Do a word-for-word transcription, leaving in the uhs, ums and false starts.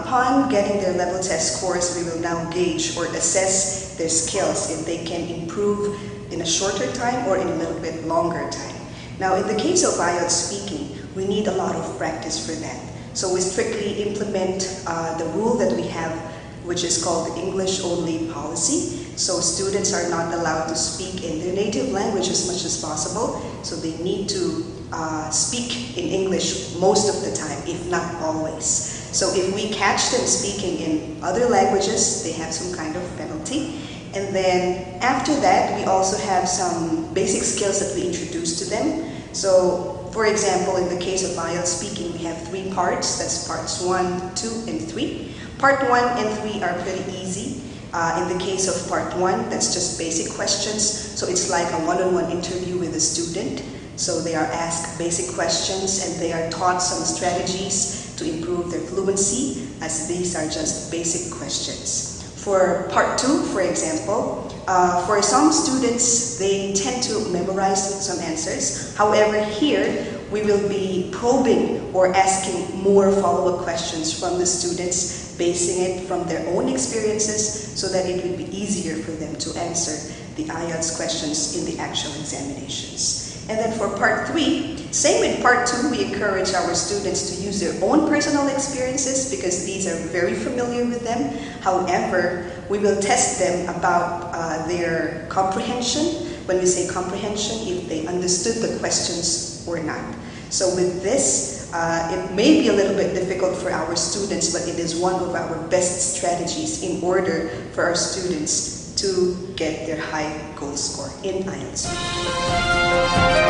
upon getting their level test scores, we will now gauge or assess their skills if they can improve in a shorter time or in a little bit longer time. Now, in the case of I E L T S speaking, we need a lot of practice for that. So we strictly implement uh, the rule that we have, which is called the English-only policy. So students are not allowed to speak in their native language as much as possible. So they need to uh, speak in English most of the time, if not always. So if we catch them speaking in other languages, they have some kind of penalty. And then after that, we also have some basic skills that we introduce to them. So for example, in the case of I E L T S speaking, we have three parts. That's parts one, two, and three. Part one and three are pretty easy. Uh, in the case of part one, that's just basic questions. So it's like a one-on-one interview with a student. So they are asked basic questions and they are taught some strategies to improve their fluency, as these are just basic questions. For part two, for example, uh, for some students, they tend to memorize some answers. However, here, we will be probing or asking more follow-up questions from the students, basing it from their own experiences so that it would be easier for them to answer the I E L T S questions in the actual examinations. And then for part three, same with part two, we encourage our students to use their own personal experiences because these are very familiar with them. However, we will test them about uh, their comprehension. When we say comprehension, if they understood the questions or not. So with this, uh, it may be a little bit difficult for our students, but it is one of our best strategies in order for our students to get their high goal score in I E L T S.